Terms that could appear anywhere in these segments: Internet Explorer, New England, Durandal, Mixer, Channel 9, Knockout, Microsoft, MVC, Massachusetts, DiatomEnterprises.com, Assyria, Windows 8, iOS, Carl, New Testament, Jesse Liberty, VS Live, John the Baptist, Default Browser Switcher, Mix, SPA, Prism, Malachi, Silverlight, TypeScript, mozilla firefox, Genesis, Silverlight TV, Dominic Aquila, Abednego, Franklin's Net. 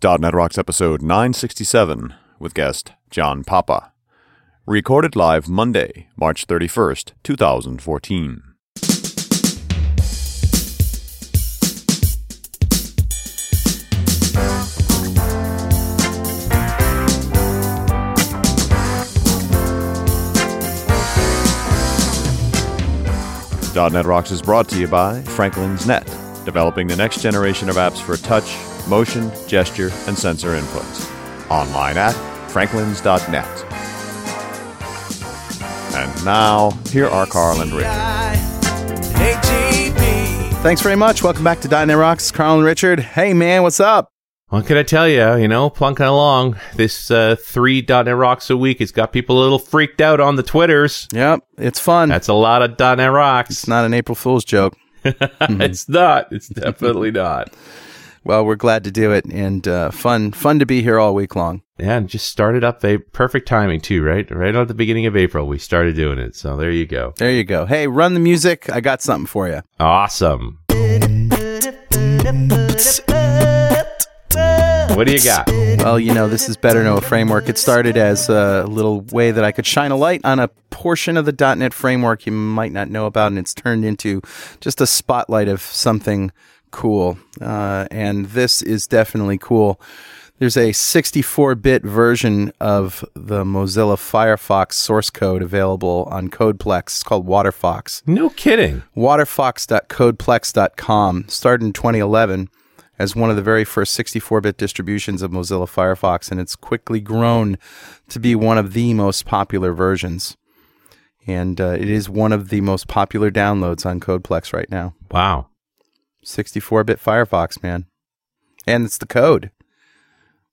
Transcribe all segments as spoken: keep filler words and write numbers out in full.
dot net Rocks episode nine sixty-seven with guest John Papa. Recorded live Monday, March thirty-first, two thousand fourteen. dot net Rocks is brought to you by Franklin's Net, developing the next generation of apps for touch, motion, gesture, and sensor inputs. Online at franklins dot net. And now, here are Carl and Richard. Thanks very much. Welcome back to dot net Rocks. Carl and Richard. Hey, man, what's up? What can I tell you? You know, plunking along. This uh, three .dot net Rocks a week has got people a little freaked out on the Twitters. Yep, it's fun. That's a lot of .dot net Rocks. It's not an April Fool's joke. Mm-hmm. It's not. It's definitely not. Well, we're glad to do it, and uh, fun fun to be here all week long. Yeah, and just started up a perfect timing, too, right? Right at the beginning of April, we started doing it, so there you go. There you go. Hey, run the music. I got something for you. Awesome. What do you got? Well, you know, this is Better Know a Framework. It started as a little way that I could shine a light on a portion of the .dot net framework you might not know about, and it's turned into just a spotlight of something cool. Uh, and this is definitely cool. There's a sixty-four bit version of the Mozilla Firefox source code available on Codeplex. It's called Waterfox. No kidding. waterfox dot codeplex dot com. Started in twenty eleven. As one of the very first sixty-four bit distributions of Mozilla Firefox, and it's quickly grown to be one of the most popular versions. And uh, it is one of the most popular downloads on Codeplex right now. Wow. sixty-four bit Firefox, man. And it's the code.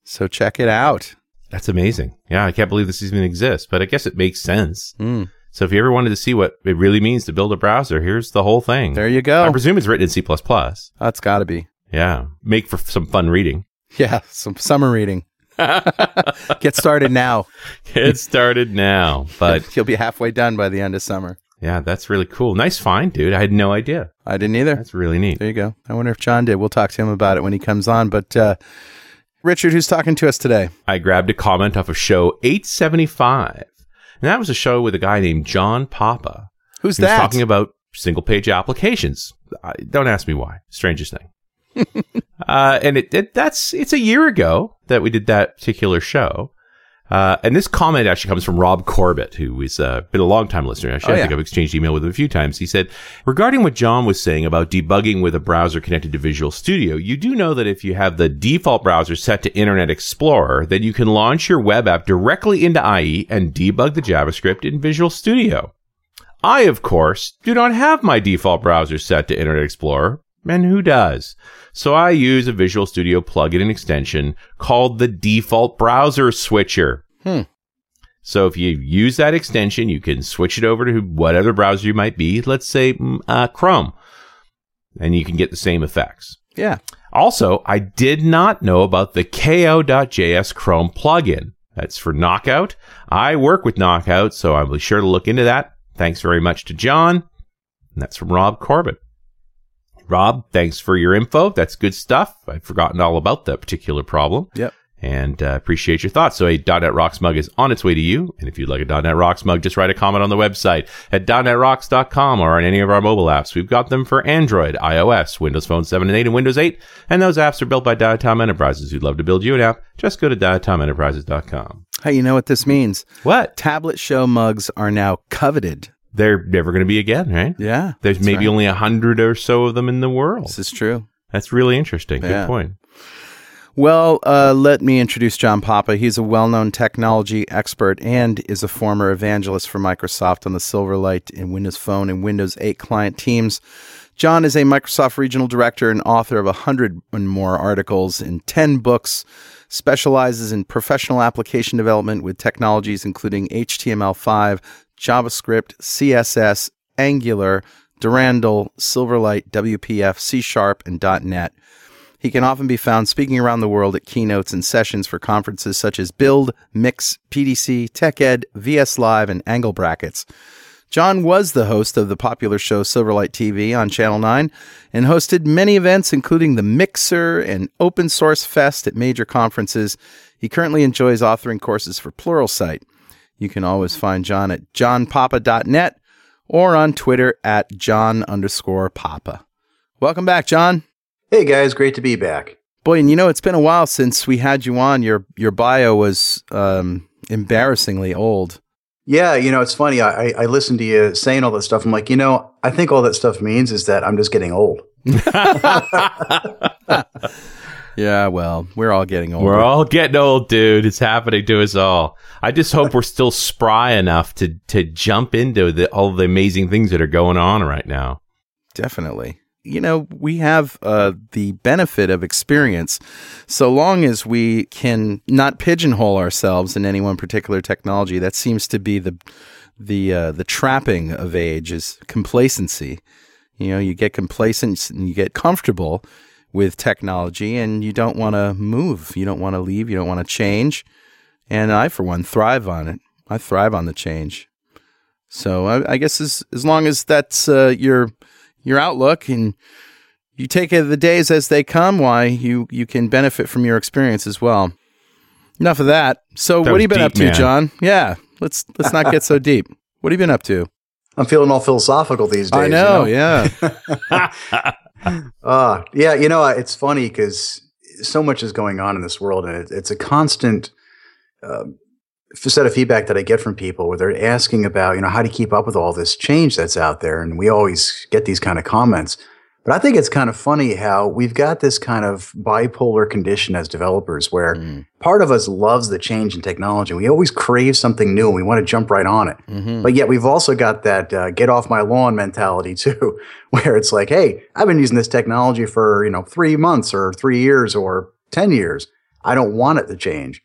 So check it out. That's amazing. Yeah, I can't believe this even exists, but I guess it makes sense. Mm. So if you ever wanted to see what it really means to build a browser, here's the whole thing. There you go. I presume it's written in C plus plus. That's got to be. Yeah. Make for some fun reading. Yeah. Some summer reading. Get started now. Get started now. But you'll be halfway done by the end of summer. Yeah. That's really cool. Nice find, dude. I had no idea. I didn't either. That's really neat. There you go. I wonder if John did. We'll talk to him about it when he comes on. But uh, Richard, who's talking to us today? I grabbed a comment off of show eight seventy-five. And that was a show with a guy named John Papa. Who's that? He was talking about single page applications. I, don't ask me why. Strangest thing. uh, and it, it that's it's a year ago that we did that particular show. Uh, and this comment actually comes from Rob Corbett, who has uh, been a long-time listener. Actually, oh, yeah. I think I've exchanged email with him a few times. He said, regarding what John was saying about debugging with a browser connected to Visual Studio, you do know that if you have the default browser set to Internet Explorer, then you can launch your web app directly into I E and debug the JavaScript in Visual Studio. I, of course, do not have my default browser set to Internet Explorer. And who does? So I use a Visual Studio plugin and extension called the Default Browser Switcher. Hmm. So if you use that extension, you can switch it over to whatever browser you might be. Let's say uh, Chrome. And you can get the same effects. Yeah. Also, I did not know about the ko.js Chrome plugin. That's for Knockout. I work with Knockout, so I'll be sure to look into that. Thanks very much to John. And that's from Rob Corbett. Rob, thanks for your info. That's good stuff. I've forgotten all about that particular problem. Yep. And uh, appreciate your thoughts. So a .dot net Rocks mug is on its way to you. And if you'd like a .dot net Rocks mug, just write a comment on the website at dot net rocks dot com or on any of our mobile apps. We've got them for Android, iOS, Windows Phone seven and eight, and Windows eight. And those apps are built by Diatom Enterprises. Who'd love to build you an app? Just go to diatom enterprises dot com. Hey, you know what this means? What? Tablet show mugs are now coveted. They're never going to be again, right? Yeah. There's maybe right. only a hundred or so of them in the world. This is true. That's really interesting. Yeah. Good point. Well, uh, let me introduce John Papa. He's a well-known technology expert and is a former evangelist for Microsoft on the Silverlight and Windows Phone and Windows eight client teams. John is a Microsoft Regional Director and author of one hundred and more articles in ten books, specializes in professional application development with technologies including H T M L five, JavaScript, C S S, Angular, Durandal, Silverlight, W P F, C sharp, and .dot net. He can often be found speaking around the world at keynotes and sessions for conferences such as Build, Mix, P D C, TechEd, V S Live, and Angle Brackets. John was the host of the popular show Silverlight T V on Channel nine and hosted many events, including the Mixer and Open Source Fest at major conferences. He currently enjoys authoring courses for Pluralsight. You can always find John at john papa dot net or on Twitter at John underscore Papa. Welcome back, John. Hey, guys. Great to be back. Boy, and you know, it's been a while since we had you on. Your your bio was um, embarrassingly old. Yeah, you know, it's funny. I, I listened to you saying all that stuff. I'm like, you know, I think all that stuff means is that I'm just getting old. Yeah, well, we're all getting old. We're all getting old, dude. It's happening to us all. I just hope we're still spry enough to to jump into the, all the amazing things that are going on right now. Definitely. You know, we have uh, the benefit of experience. So long as we can not pigeonhole ourselves in any one particular technology, that seems to be the the uh, the trapping of age is complacency. You know, you get complacent and you get comfortable with technology, and you don't want to move. You don't want to leave. You don't want to change. And I, for one, thrive on it. I thrive on the change. So I, I guess as as long as that's uh, your your outlook and you take the days as they come, why you, you can benefit from your experience as well. Enough of that. So that what have you been deep, up to, man. John? Yeah, let's let's not get so deep. What have you been up to? I'm feeling all philosophical these days. I know, you know? yeah. Uh, yeah, you know, it's funny because so much is going on in this world, and it, it's a constant uh, set of feedback that I get from people where they're asking about, you know, how to keep up with all this change that's out there. And we always get these kind of comments. But I think it's kind of funny how we've got this kind of bipolar condition as developers where mm. part of us loves the change in technology. We always crave something new and we want to jump right on it. Mm-hmm. But yet we've also got that uh, get off my lawn mentality too, where it's like, hey, I've been using this technology for, you know, three months or three years or ten years. I don't want it to change.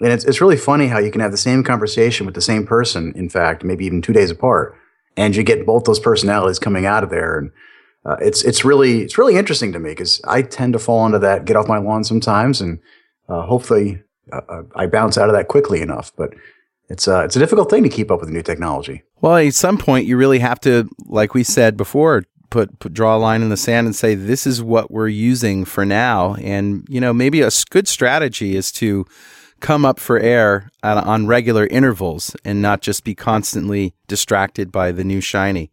And it's, it's really funny how you can have the same conversation with the same person, in fact, maybe even two days apart, and you get both those personalities coming out of there. And Uh, it's it's really it's really interesting to me because I tend to fall into that get off my lawn sometimes, and uh, hopefully uh, I bounce out of that quickly enough. But it's uh, it's a difficult thing to keep up with new technology. Well, at some point you really have to, like we said before, put, put draw a line in the sand and say this is what we're using for now. And you know, maybe a good strategy is to come up for air on, on regular intervals and not just be constantly distracted by the new shiny.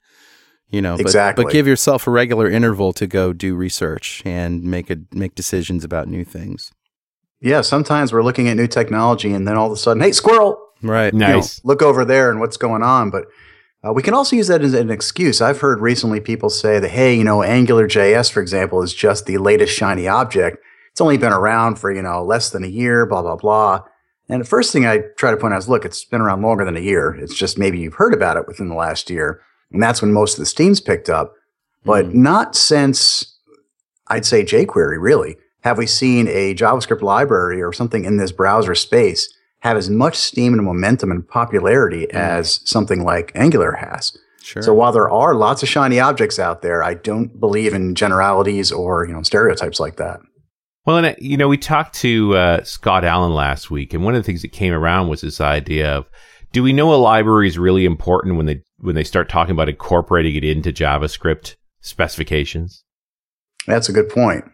You know, but, exactly. but give yourself a regular interval to go do research and make a, make decisions about new things. Yeah, sometimes we're looking at new technology and then all of a sudden, hey, squirrel! Right, nice. You know, look over there and what's going on. But uh, we can also use that as an excuse. I've heard recently people say that, hey, you know, Angular J S, for example, is just the latest shiny object. It's only been around for, you know, less than a year, blah, blah, blah. And the first thing I try to point out is, look, it's been around longer than a year. It's just maybe you've heard about it within the last year. And that's when most of the steam's picked up, but mm. not since, I'd say, jQuery, really, have we seen a JavaScript library or something in this browser space have as much steam and momentum and popularity mm. as something like Angular has. Sure. So while there are lots of shiny objects out there, I don't believe in generalities or, you know, stereotypes like that. Well, and you know, we talked to uh, Scott Allen last week, and one of the things that came around was this idea of, do we know a library is really important when they when they start talking about incorporating it into JavaScript specifications? That's a good point.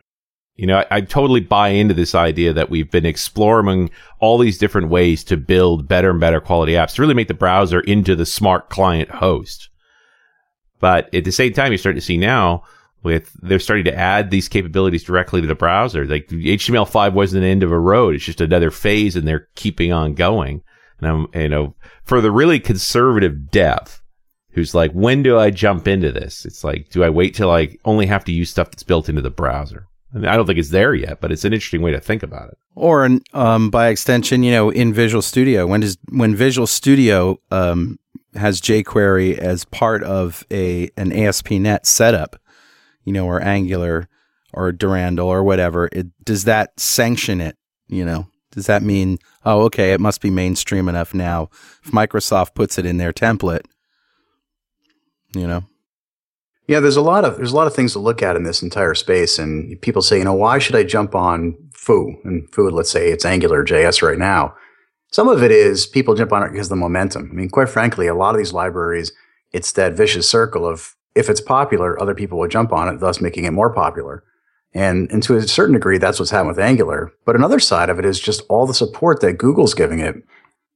You know, I, I totally buy into this idea that we've been exploring all these different ways to build better and better quality apps to really make the browser into the smart client host. But at the same time, you're starting to see now with they're starting to add these capabilities directly to the browser. Like H T M L five wasn't the end of a road. It's just another phase, and they're keeping on going. And I'm, you know, for the really conservative dev who's like, when do I jump into this? It's like, do I wait till I only have to use stuff that's built into the browser? I mean, I don't think it's there yet, but it's an interesting way to think about it. Or um, by extension, you know, in Visual Studio, when does when Visual Studio um, has jQuery as part of a an A S P dot net setup, you know, or Angular or Durandal or whatever, it, does that sanction it, you know? Does that mean, oh, okay, it must be mainstream enough now if Microsoft puts it in their template, you know? Yeah, there's a lot of there's a lot of things to look at in this entire space. And people say, you know, why should I jump on Foo? And Foo, let's say it's Angular J S right now. Some of it is people jump on it because of the momentum. I mean, quite frankly, a lot of these libraries, it's that vicious circle of if it's popular, other people will jump on it, thus making it more popular. And, and to a certain degree, that's what's happened with Angular. But another side of it is just all the support that Google's giving it.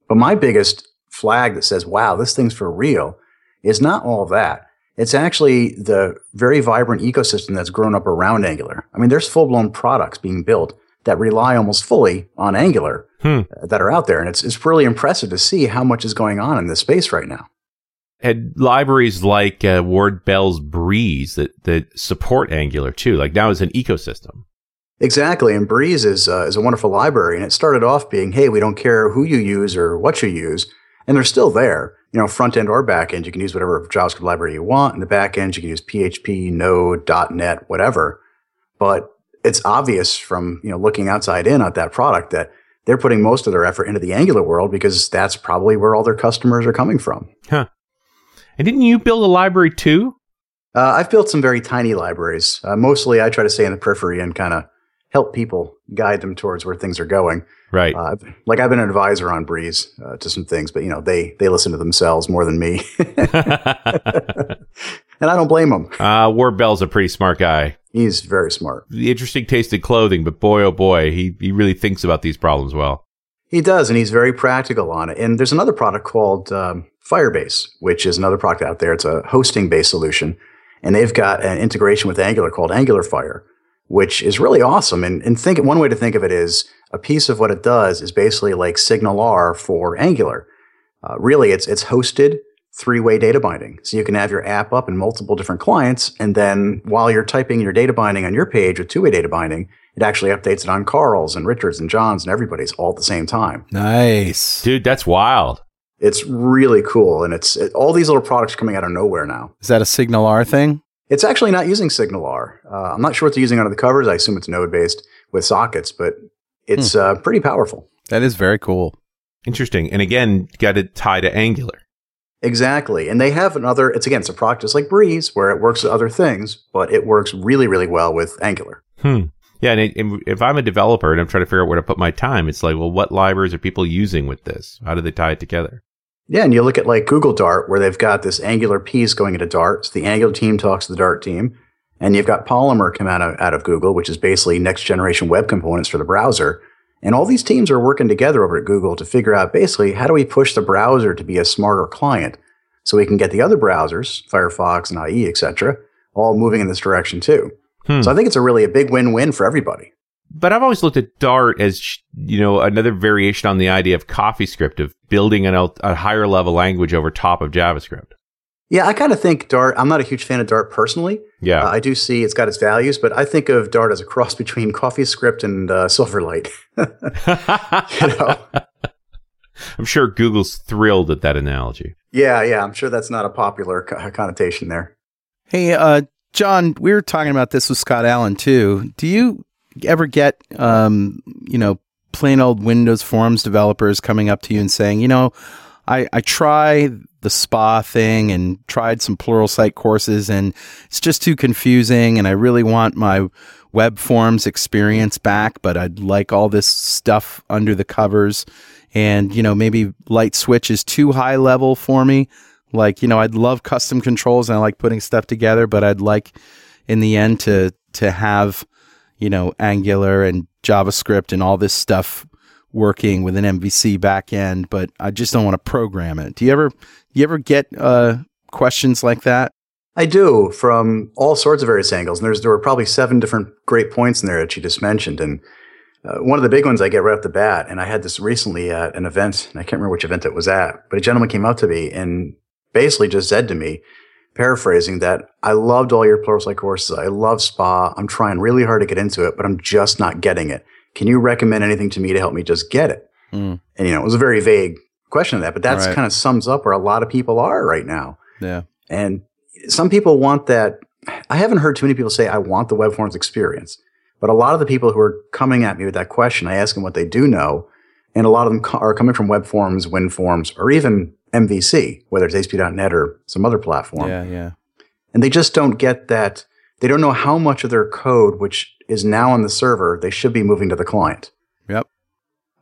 But my biggest flag that says, wow, this thing's for real, is not all that. It's actually the very vibrant ecosystem that's grown up around Angular. I mean, there's full-blown products being built that rely almost fully on Angular hmm. that are out there. And it's it's really impressive to see how much is going on in this space right now. And libraries like uh, Ward Bell's Breeze that, that support Angular too. Like now it's an ecosystem. Exactly. And Breeze is uh, is a wonderful library. And it started off being, hey, we don't care who you use or what you use. And they're still there. You know, front end or back end, you can use whatever JavaScript library you want. In the back end, you can use P H P, Node, .dot net, whatever. But it's obvious from, you know, looking outside in at that product that they're putting most of their effort into the Angular world because that's probably where all their customers are coming from. Huh. And didn't you build a library too? Uh, I've built some very tiny libraries. Uh, mostly I try to stay in the periphery and kind of help people guide them towards where things are going. Right. Uh, like I've been an advisor on Breeze uh, to some things, but you know, they, they listen to themselves more than me. And I don't blame them. Uh, Ward Bell's a pretty smart guy. He's very smart. Interesting taste in clothing, but boy, oh boy, he, he really thinks about these problems well. He does, and he's very practical on it. And there's another product called um, Firebase, which is another product out there. It's a hosting-based solution, and they've got an integration with Angular called Angular Fire, which is really awesome. And, and think one way to think of it is a piece of what it does is basically like SignalR for Angular. Uh, really, it's it's hosted three-way data binding. So you can have your app up in multiple different clients, and then while you're typing your data binding on your page with two-way data binding, it actually updates it on Carl's and Richard's and John's and everybody's all at the same time. Nice. Dude, that's wild. It's really cool, and it's it, all these little products are coming out of nowhere now. Is that a SignalR thing? It's actually not using SignalR. Uh, I'm not sure what they're using under the covers. I assume it's Node-based with sockets, but it's hmm. uh, pretty powerful. That is very cool. Interesting. And again, got to tie to Angular. Exactly. And they have another, it's again, it's a product just like Breeze, where it works with other things, but it works really, really well with Angular. Hmm. Yeah. And, it, and if I'm a developer and I'm trying to figure out where to put my time, it's like, well, what libraries are people using with this? How do they tie it together? Yeah. And you look at like Google Dart, where they've got this Angular piece going into Dart. So the Angular team talks to the Dart team. And you've got Polymer come out of, out of Google, which is basically next generation web components for the browser. And all these teams are working together over at Google to figure out basically how do we push the browser to be a smarter client so we can get the other browsers, Firefox and I E, et cetera, all moving in this direction too. Hmm. So I think it's a really a big win-win for everybody. But I've always looked at Dart as, you know, another variation on the idea of CoffeeScript, of building an, a higher level language over top of JavaScript. Yeah, I kind of think Dart, I'm not a huge fan of Dart personally. Yeah. Uh, I do see it's got its values, but I think of Dart as a cross between CoffeeScript and uh, Silverlight. You know? I'm sure Google's thrilled at that analogy. Yeah, yeah. I'm sure that's not a popular co- connotation there. Hey, uh, John, we were talking about this with Scott Allen too. Do you ever get, um, you know, plain old Windows Forms developers coming up to you and saying, you know, I, I try the spa thing and tried some Pluralsight courses and it's just too confusing and I really want my web forms experience back, but I'd like all this stuff under the covers and, you know, maybe light switch is too high level for me. Like, you know, I'd love custom controls and I like putting stuff together, but I'd like in the end to to have, you know, Angular and JavaScript and all this stuff working with an M V C backend, but I just don't want to program it. Do you ever you ever get uh, questions like that? I do, from all sorts of various angles. And there's there were probably seven different great points in there that you just mentioned. And uh, one of the big ones I get right off the bat, and I had this recently at an event, and I can't remember which event it was at, but a gentleman came up to me and basically just said to me, paraphrasing, that I loved all your Pluralsight courses. I love SPA. I'm trying really hard to get into it, but I'm just not getting it. Can you recommend anything to me to help me just get it? Mm. And, you know, it was a very vague question of that, but that's right. Kind of sums up where a lot of people are right now. Yeah. And some people want that. I haven't heard too many people say, I want the web forms experience, but a lot of the people who are coming at me with that question, I ask them what they do know. And a lot of them are coming from web forms, Win Forms, or even M V C, whether it's A S P dot net or some other platform. Yeah, yeah. And they just don't get that. They don't know how much of their code, which is now on the server, they should be moving to the client. Yep.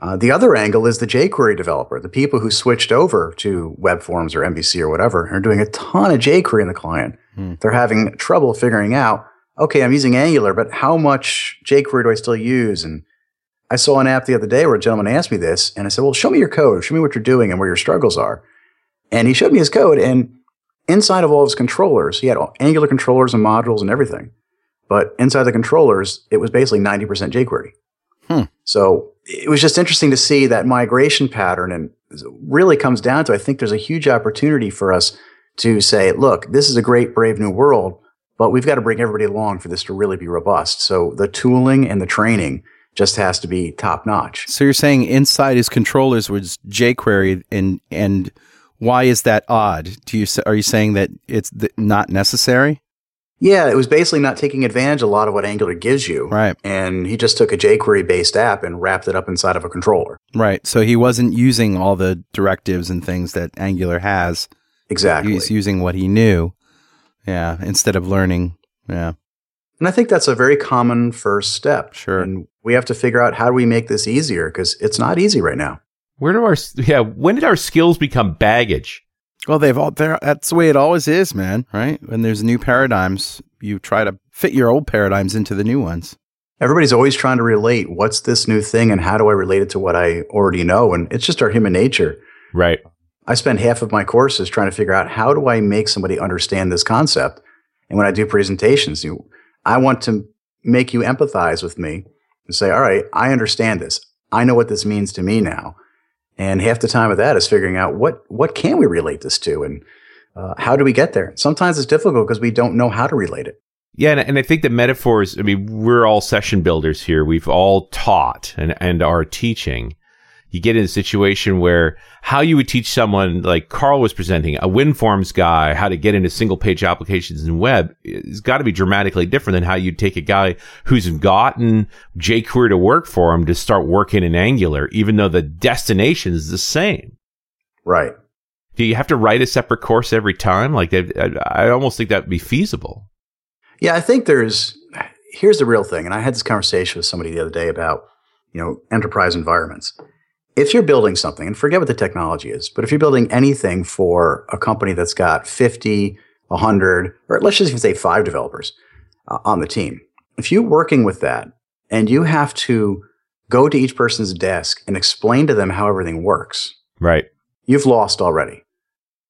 Uh, the other angle is the jQuery developer. The people who switched over to Web Forms or M V C or whatever are doing a ton of jQuery in the client. Hmm. They're having trouble figuring out, okay, I'm using Angular, but how much jQuery do I still use? And I saw an app the other day where a gentleman asked me this, and I said, well, show me your code. Show me what you're doing and where your struggles are. And he showed me his code, and inside of all of his controllers, he had all Angular controllers and modules and everything. But inside the controllers, it was basically ninety percent jQuery. Hmm. So it was just interesting to see that migration pattern, and it really comes down to, I think there's a huge opportunity for us to say, look, this is a great, brave new world, but we've got to bring everybody along for this to really be robust. So the tooling and the training just has to be top notch. So you're saying inside his controllers was jQuery, and and why is that odd? Do you are you saying that it's th- not necessary? Yeah, it was basically not taking advantage of a lot of what Angular gives you. Right. And he just took a jQuery-based app and wrapped it up inside of a controller. Right. So he wasn't using all the directives and things that Angular has. Exactly. He's using what he knew. Yeah. Instead of learning. Yeah. And I think that's a very common first step. Sure. And we have to figure out, how do we make this easier? Because it's not easy right now. Where do our yeah? When did our skills become baggage? Well, they've all there. That's the way it always is, man. Right? When there's new paradigms, you try to fit your old paradigms into the new ones. Everybody's always trying to relate. What's this new thing, and how do I relate it to what I already know? And it's just our human nature, right? I spend half of my courses trying to figure out, how do I make somebody understand this concept. And when I do presentations, you, I want to make you empathize with me and say, "All right, I understand this. I know what this means to me now." And half the time of that is figuring out what what can we relate this to, and uh, how do we get there? Sometimes it's difficult because we don't know how to relate it. Yeah, and, and I think the metaphors, I mean, we're all session builders here. We've all taught and, and are teaching. You get in a situation where how you would teach someone, like Carl was presenting, a WinForms guy, how to get into single-page applications in web, it's got to be dramatically different than how you'd take a guy who's gotten jQuery to work for him to start working in Angular, even though the destination is the same. Right. Do you have to write a separate course every time? Like, I, I almost think that would be feasible. Yeah, I think there's – here's the real thing, and I had this conversation with somebody the other day about, you know, enterprise environments. If you're building something, and forget what the technology is, but if you're building anything for a company that's got fifty, one hundred, or let's just even say five developers uh, on the team, if you're working with that and you have to go to each person's desk and explain to them how everything works, right? You've lost already.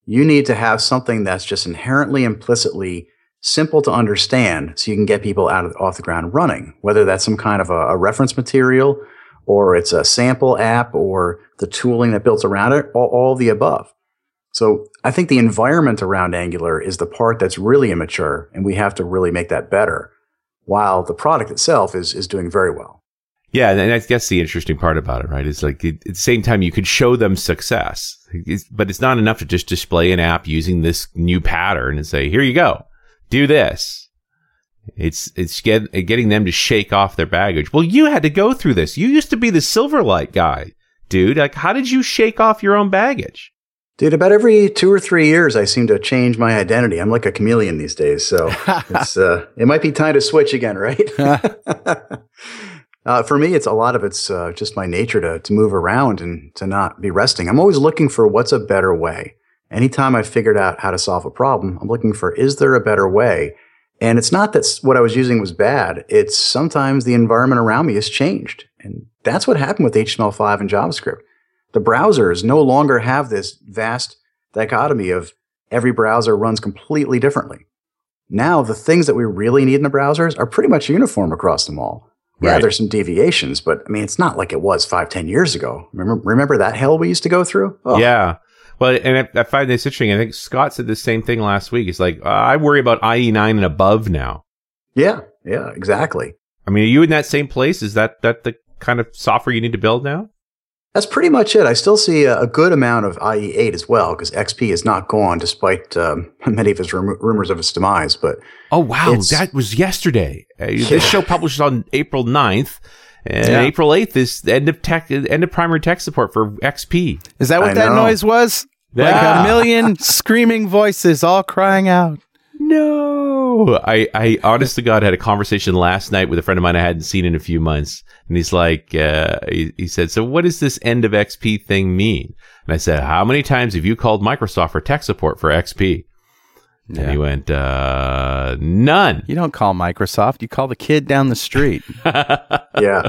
You need to have something that's just inherently, implicitly simple to understand so you can get people out of, off the ground running, whether that's some kind of a, a reference material, or it's a sample app, or the tooling that builds around it, all, all the above. So I think the environment around Angular is the part that's really immature, and we have to really make that better, while the product itself is is doing very well. Yeah, and I guess the interesting part about it, right, is like at the same time you could show them success, but it's not enough to just display an app using this new pattern and say, here you go, do this. It's it's get, getting them to shake off their baggage. Well, you had to go through this. You used to be the Silverlight guy, dude. Like, how did you shake off your own baggage? Dude, about every two or three years, I seem to change my identity. I'm like a chameleon these days. So it's uh, it might be time to switch again, right? uh, for me, it's a lot of it's uh, just my nature to to move around and to not be resting. I'm always looking for what's a better way. Anytime I figured out how to solve a problem, I'm looking for, is there a better way? And it's not that what I was using was bad. It's sometimes the environment around me has changed. And that's what happened with H T M L five and JavaScript. The browsers no longer have this vast dichotomy of every browser runs completely differently. Now, the things that we really need in the browsers are pretty much uniform across them all. Right. Yeah, there's some deviations, but I mean, it's not like it was five, ten years ago. Remember, remember that hell we used to go through? Oh. Yeah. Well, and I, I find this interesting. I think Scott said the same thing last week. It's like, uh, I worry about I E nine and above now. Yeah, yeah, exactly. I mean, are you in that same place? Is that, that the kind of software you need to build now? That's pretty much it. I still see a, a good amount of I E eight as well, because X P is not gone, despite um, many of his rum- rumors of its demise. But oh, wow, that was yesterday. Uh, yeah. This show published on April ninth. And yeah. April eighth is end of tech, end of primary tech support for X P. Is that what I that know. noise was? Yeah. Like a million screaming voices all crying out. No. no. I, I honest to God had a conversation last night with a friend of mine I hadn't seen in a few months. And he's like, uh, he, he said, so what does this end of X P thing mean? And I said, how many times have you called Microsoft for tech support for X P? Yeah. And he went, uh, none. You don't call Microsoft. You call the kid down the street. Yeah.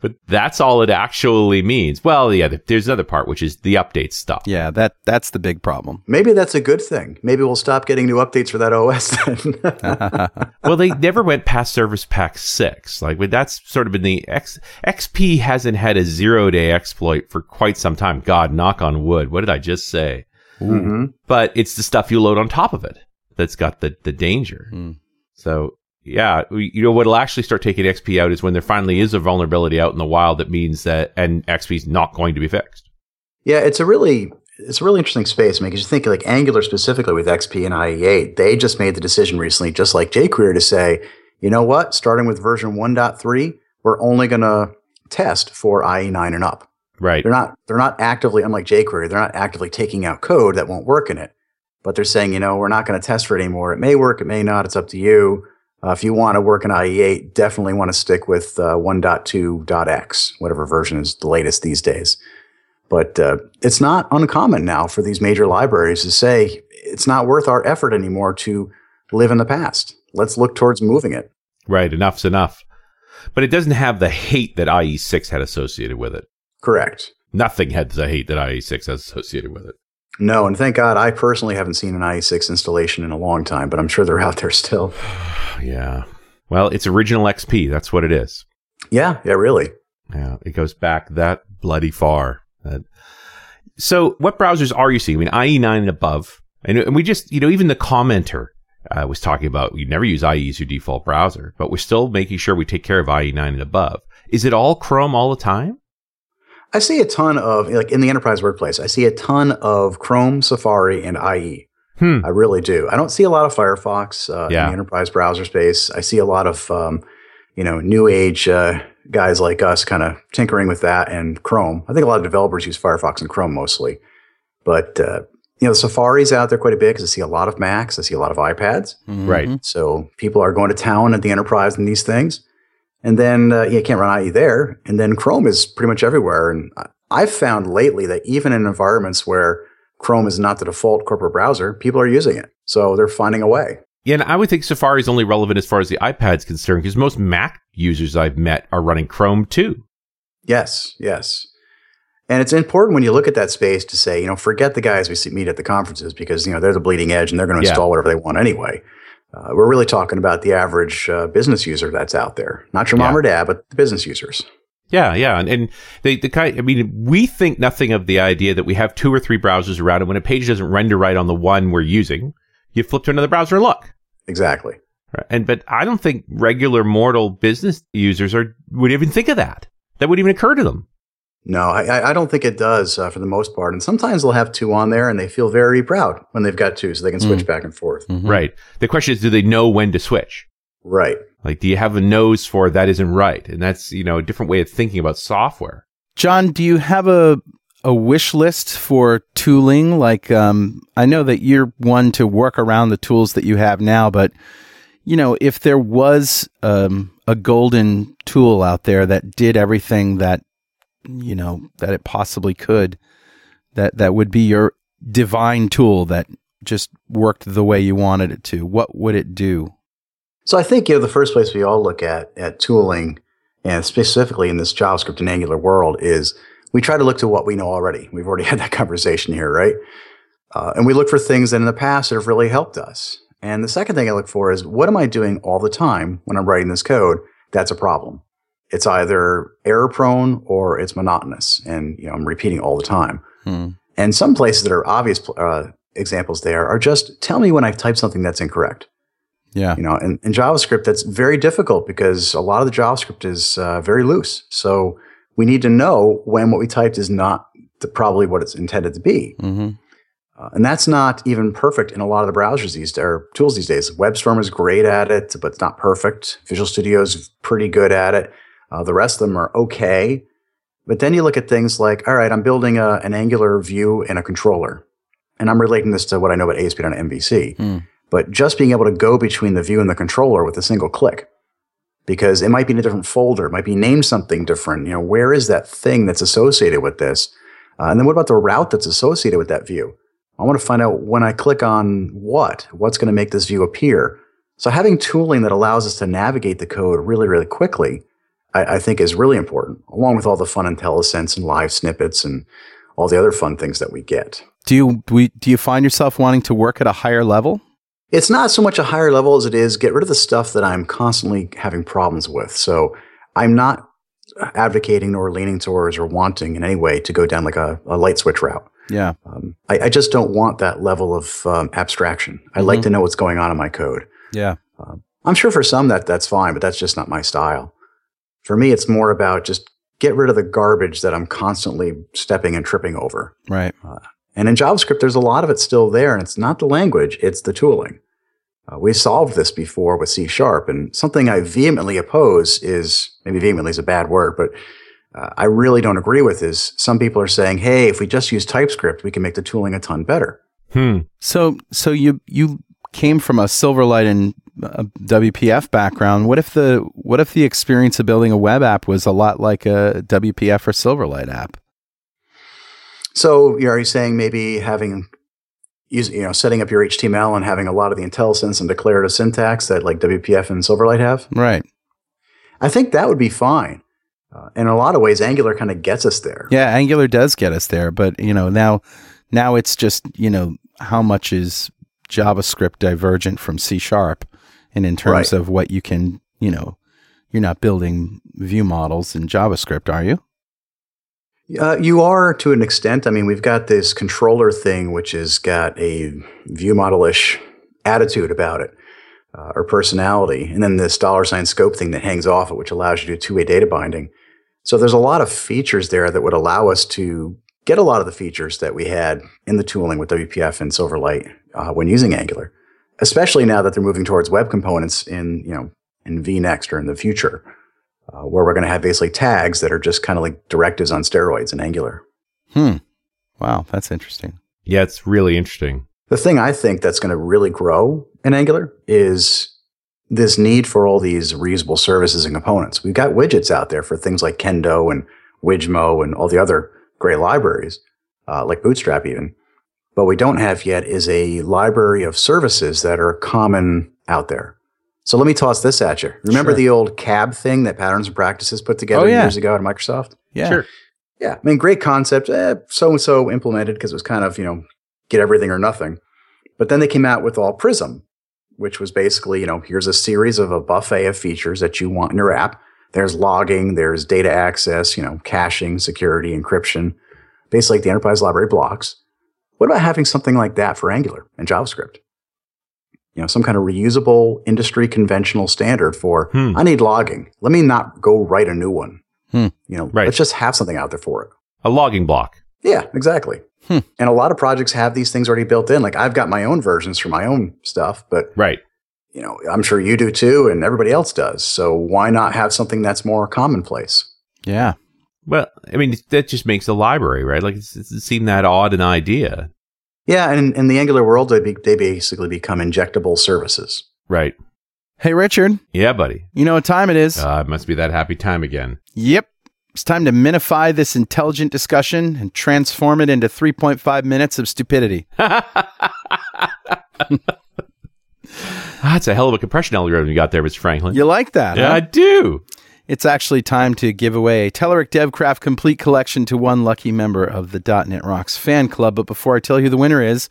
But that's all it actually means. Well, yeah, there's another part, which is the update stuff. Yeah, that that's the big problem. Maybe that's a good thing. Maybe we'll stop getting new updates for that O S then. Well, they never went past Service Pack six. Like, that's sort of been the... X, X P hasn't had a zero-day exploit for quite some time. God, knock on wood. What did I just say? Mm-hmm. But it's the stuff you load on top of it that's got the, the danger. Mm. So... Yeah, you know, what'll actually start taking X P out is when there finally is a vulnerability out in the wild that means that, and X P is not going to be fixed. Yeah, it's a really, it's a really interesting space. I mean, because you think like Angular specifically with X P and I E eight, they just made the decision recently, just like jQuery, to say, you know what, starting with version one point three, we're only going to test for I E nine and up. Right. They're not, they're not actively, unlike jQuery, they're not actively taking out code that won't work in it, but they're saying, you know, we're not going to test for it anymore. It may work, it may not. It's up to you. Uh, if you want to work in I E eight, definitely want to stick with uh, one point two.x, whatever version is the latest these days. But uh, it's not uncommon now for these major libraries to say, it's not worth our effort anymore to live in the past. Let's look towards moving it. Right. Enough's enough. But it doesn't have the hate that I E six had associated with it. Correct. Nothing had the hate that I E six has associated with it. No, and thank God I personally haven't seen an I E six installation in a long time, but I'm sure they're out there still. Yeah. Well, it's original X P. That's what it is. Yeah. Yeah, really. Yeah. It goes back that bloody far. So what browsers are you seeing? I mean, I E nine and above. And, and we just, you know, even the commenter uh, was talking about, you never use I E as your default browser, but we're still making sure we take care of I E nine and above. Is it all Chrome all the time? I see a ton of, like in the enterprise workplace, I see a ton of Chrome, Safari, and I E. Hmm. I really do. I don't see a lot of Firefox uh, yeah. in the enterprise browser space. I see a lot of, um, you know, new age uh, guys like us kind of tinkering with that and Chrome. I think a lot of developers use Firefox and Chrome mostly. But, uh, you know, Safari's out there quite a bit because I see a lot of Macs. I see a lot of iPads. Mm-hmm. Right. So people are going to town at the enterprise in these things. And then uh, you can't run I E there. And then Chrome is pretty much everywhere. And I've found lately that even in environments where Chrome is not the default corporate browser, people are using it. So they're finding a way. Yeah, and I would think Safari is only relevant as far as the iPad's concerned, because most Mac users I've met are running Chrome too. Yes, yes. And it's important when you look at that space to say, you know, forget the guys we see, meet at the conferences, because, you know, they're the bleeding edge and they're going to install yeah. whatever they want anyway. Uh, we're really talking about the average uh, business user that's out there. Not your mom yeah. or dad, but the business users. Yeah, yeah. And, and they, the kind, I mean, we think nothing of the idea that we have two or three browsers around, and when a page doesn't render right on the one we're using, you flip to another browser and look. Exactly. Right. And But I don't think regular mortal business users are would even think of that. That would even occur to them. No, I, I don't think it does uh, for the most part. And sometimes they'll have two on there and they feel very proud when they've got two, so they can switch mm. back and forth. Mm-hmm. Right. The question is, do they know when to switch? Right. Like, do you have a nose for that isn't right? And that's, you know, a different way of thinking about software. John, do you have a a wish list for tooling? Like, um, I know that you're one to work around the tools that you have now, but, you know, if there was um, a golden tool out there that did everything that you know, that it possibly could, that that would be your divine tool that just worked the way you wanted it to, what would it do? So I think, you know, the first place we all look at, at tooling, and specifically in this JavaScript and Angular world, is we try to look to what we know already. We've already had that conversation here, right? Uh, and we look for things that in the past that have really helped us. And the second thing I look for is, what am I doing all the time when I'm writing this code that's a problem? It's either error-prone or it's monotonous, and you know I'm repeating all the time. Hmm. And some places that are obvious uh, examples there are just, tell me when I type something that's incorrect. Yeah, you know, and in JavaScript that's very difficult because a lot of the JavaScript is uh, very loose. So we need to know when what we typed is not the, probably what it's intended to be. Mm-hmm. Uh, and that's not even perfect in a lot of the browsers these or tools these days. WebStorm is great at it, but it's not perfect. Visual Studio is pretty good at it. Uh, the rest of them are okay. But then you look at things like, all right, I'm building a, an Angular view and a controller. And I'm relating this to what I know about A S P dot net and M V C. Mm. but just being able to go between the view and the controller with a single click, because it might be in a different folder, it might be named something different. You know, where is that thing that's associated with this? Uh, and then what about the route that's associated with that view? I want to find out when I click on what, what's going to make this view appear. So having tooling that allows us to navigate the code really, really quickly, I, I think is really important, along with all the fun IntelliSense and live snippets and all the other fun things that we get. Do you, we, do you find yourself wanting to work at a higher level? It's not so much a higher level as it is get rid of the stuff that I'm constantly having problems with. So I'm not advocating or leaning towards or wanting in any way to go down like a, a light switch route. Yeah. Um, I, I just don't want that level of um, abstraction. I mm-hmm. like to know what's going on in my code. Yeah. Um, I'm sure for some that that's fine, but that's just not my style. For me, it's more about just get rid of the garbage that I'm constantly stepping and tripping over. Right. Uh, and in JavaScript, there's a lot of it still there, and it's not the language, it's the tooling. Uh, we solved this before with C sharp, and something I vehemently oppose is, maybe vehemently is a bad word, but uh, I really don't agree with is some people are saying, hey, if we just use TypeScript, we can make the tooling a ton better. Hmm. So so you you came from a Silverlight and a W P F background. What if the what if the experience of building a web app was a lot like a W P F or Silverlight app? So you know, are you saying maybe having, you know, setting up your H T M L and having a lot of the IntelliSense and declarative syntax that like W P F and Silverlight have? Right. I think that would be fine. Uh, in a lot of ways, Angular kind of gets us there. Yeah, Angular does get us there. But, you know, now now it's just, you know, how much is JavaScript divergent from C sharp and in terms right. of what you can, you know, you're not building view models in JavaScript, are you? Uh, you are to an extent. I mean, we've got this controller thing, which has got a view model-ish attitude about it, uh, or personality. And then this dollar sign scope thing that hangs off it, which allows you to do two-way data binding. So there's a lot of features there that would allow us to get a lot of the features that we had in the tooling with W P F and Silverlight uh, when using Angular, especially now that they're moving towards web components in, you know, in V next or in the future. Uh, where we're going to have basically tags that are just kind of like directives on steroids in Angular. Hmm. Wow, that's interesting. Yeah, it's really interesting. The thing I think that's going to really grow in Angular is this need for all these reusable services and components. We've got widgets out there for things like Kendo and Widgmo and all the other great libraries, uh, like Bootstrap even. But we don't have yet is a library of services that are common out there. So let me toss this at you. Remember sure. the old C A B thing that Patterns and Practices put together oh, yeah. years ago at Microsoft? Yeah. Sure. Yeah. I mean, great concept. Eh, so-and-so implemented because it was kind of, you know, get everything or nothing. But then they came out with all Prism, which was basically, you know, here's a series of a buffet of features that you want in your app. There's logging, there's data access, you know, caching, security, encryption, basically like the enterprise library blocks. What about having something like that for Angular and JavaScript? You know, some kind of reusable industry conventional standard for, hmm. I need logging. Let me not go write a new one. Hmm. You know, right. let's just have something out there for it. A logging block. Yeah, exactly. Hmm. And a lot of projects have these things already built in. Like I've got my own versions for my own stuff, but right. you know, I'm sure you do too and everybody else does. So why not have something that's more commonplace? Yeah. Well, I mean, that just makes a library, right? Like it's, it seemed that odd an idea. Yeah, and in the Angular world, they, be, they basically become injectable services. Right. Hey, Richard. Yeah, buddy. You know what time it is. Uh, it must be that happy time again. Yep. It's time to minify this intelligent discussion and transform it into three point five minutes of stupidity. That's a hell of a compression algorithm you got there, Mister Franklin. You like that, yeah, huh? I do. It's actually time to give away a Telerik DevCraft Complete Collection to one lucky member of the .dot net Rocks fan club. But before I tell you who the winner is,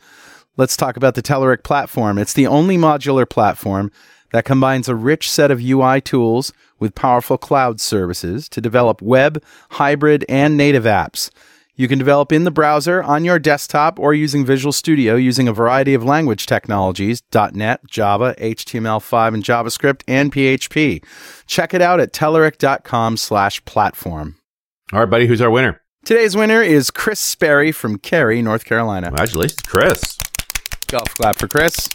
let's talk about the Telerik platform. It's the only modular platform that combines a rich set of U I tools with powerful cloud services to develop web, hybrid, and native apps. You can develop in the browser, on your desktop, or using Visual Studio using a variety of language technologies, .dot net, Java, H T M L five, and JavaScript, and P H P. Check it out at telerik.com slash platform. All right, buddy, who's our winner? Today's winner is Chris Sperry from Cary, North Carolina. Congratulations, Chris. Golf clap for Chris.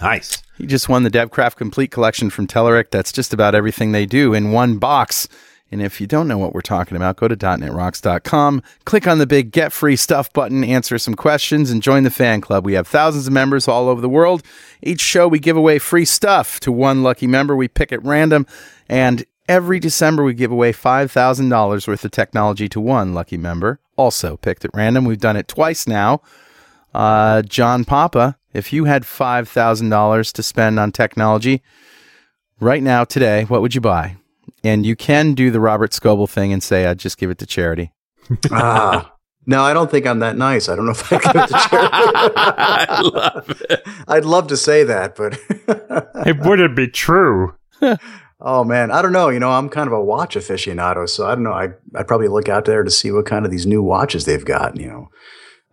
Nice. He just won the DevCraft Complete Collection from Telerik. That's just about everything they do in one box. And if you don't know what we're talking about, go to dot net rocks dot com, click on the big Get Free Stuff button, answer some questions, and join the fan club. We have thousands of members all over the world. Each show, we give away free stuff to one lucky member we pick at random. And every December, we give away five thousand dollars worth of technology to one lucky member, also picked at random. We've done it twice now. Uh, John Papa, if you had five thousand dollars to spend on technology right now, today, what would you buy? And you can do the Robert Scoble thing and say, I'd just give it to charity. Ah, no, I don't think I'm that nice. I don't know if I'd give it to charity. I love it. I'd love to say that, but... it wouldn't be true. Oh, man. I don't know. You know, I'm kind of a watch aficionado, so I don't know. I, I'd probably look out there to see what kind of these new watches they've got, you know,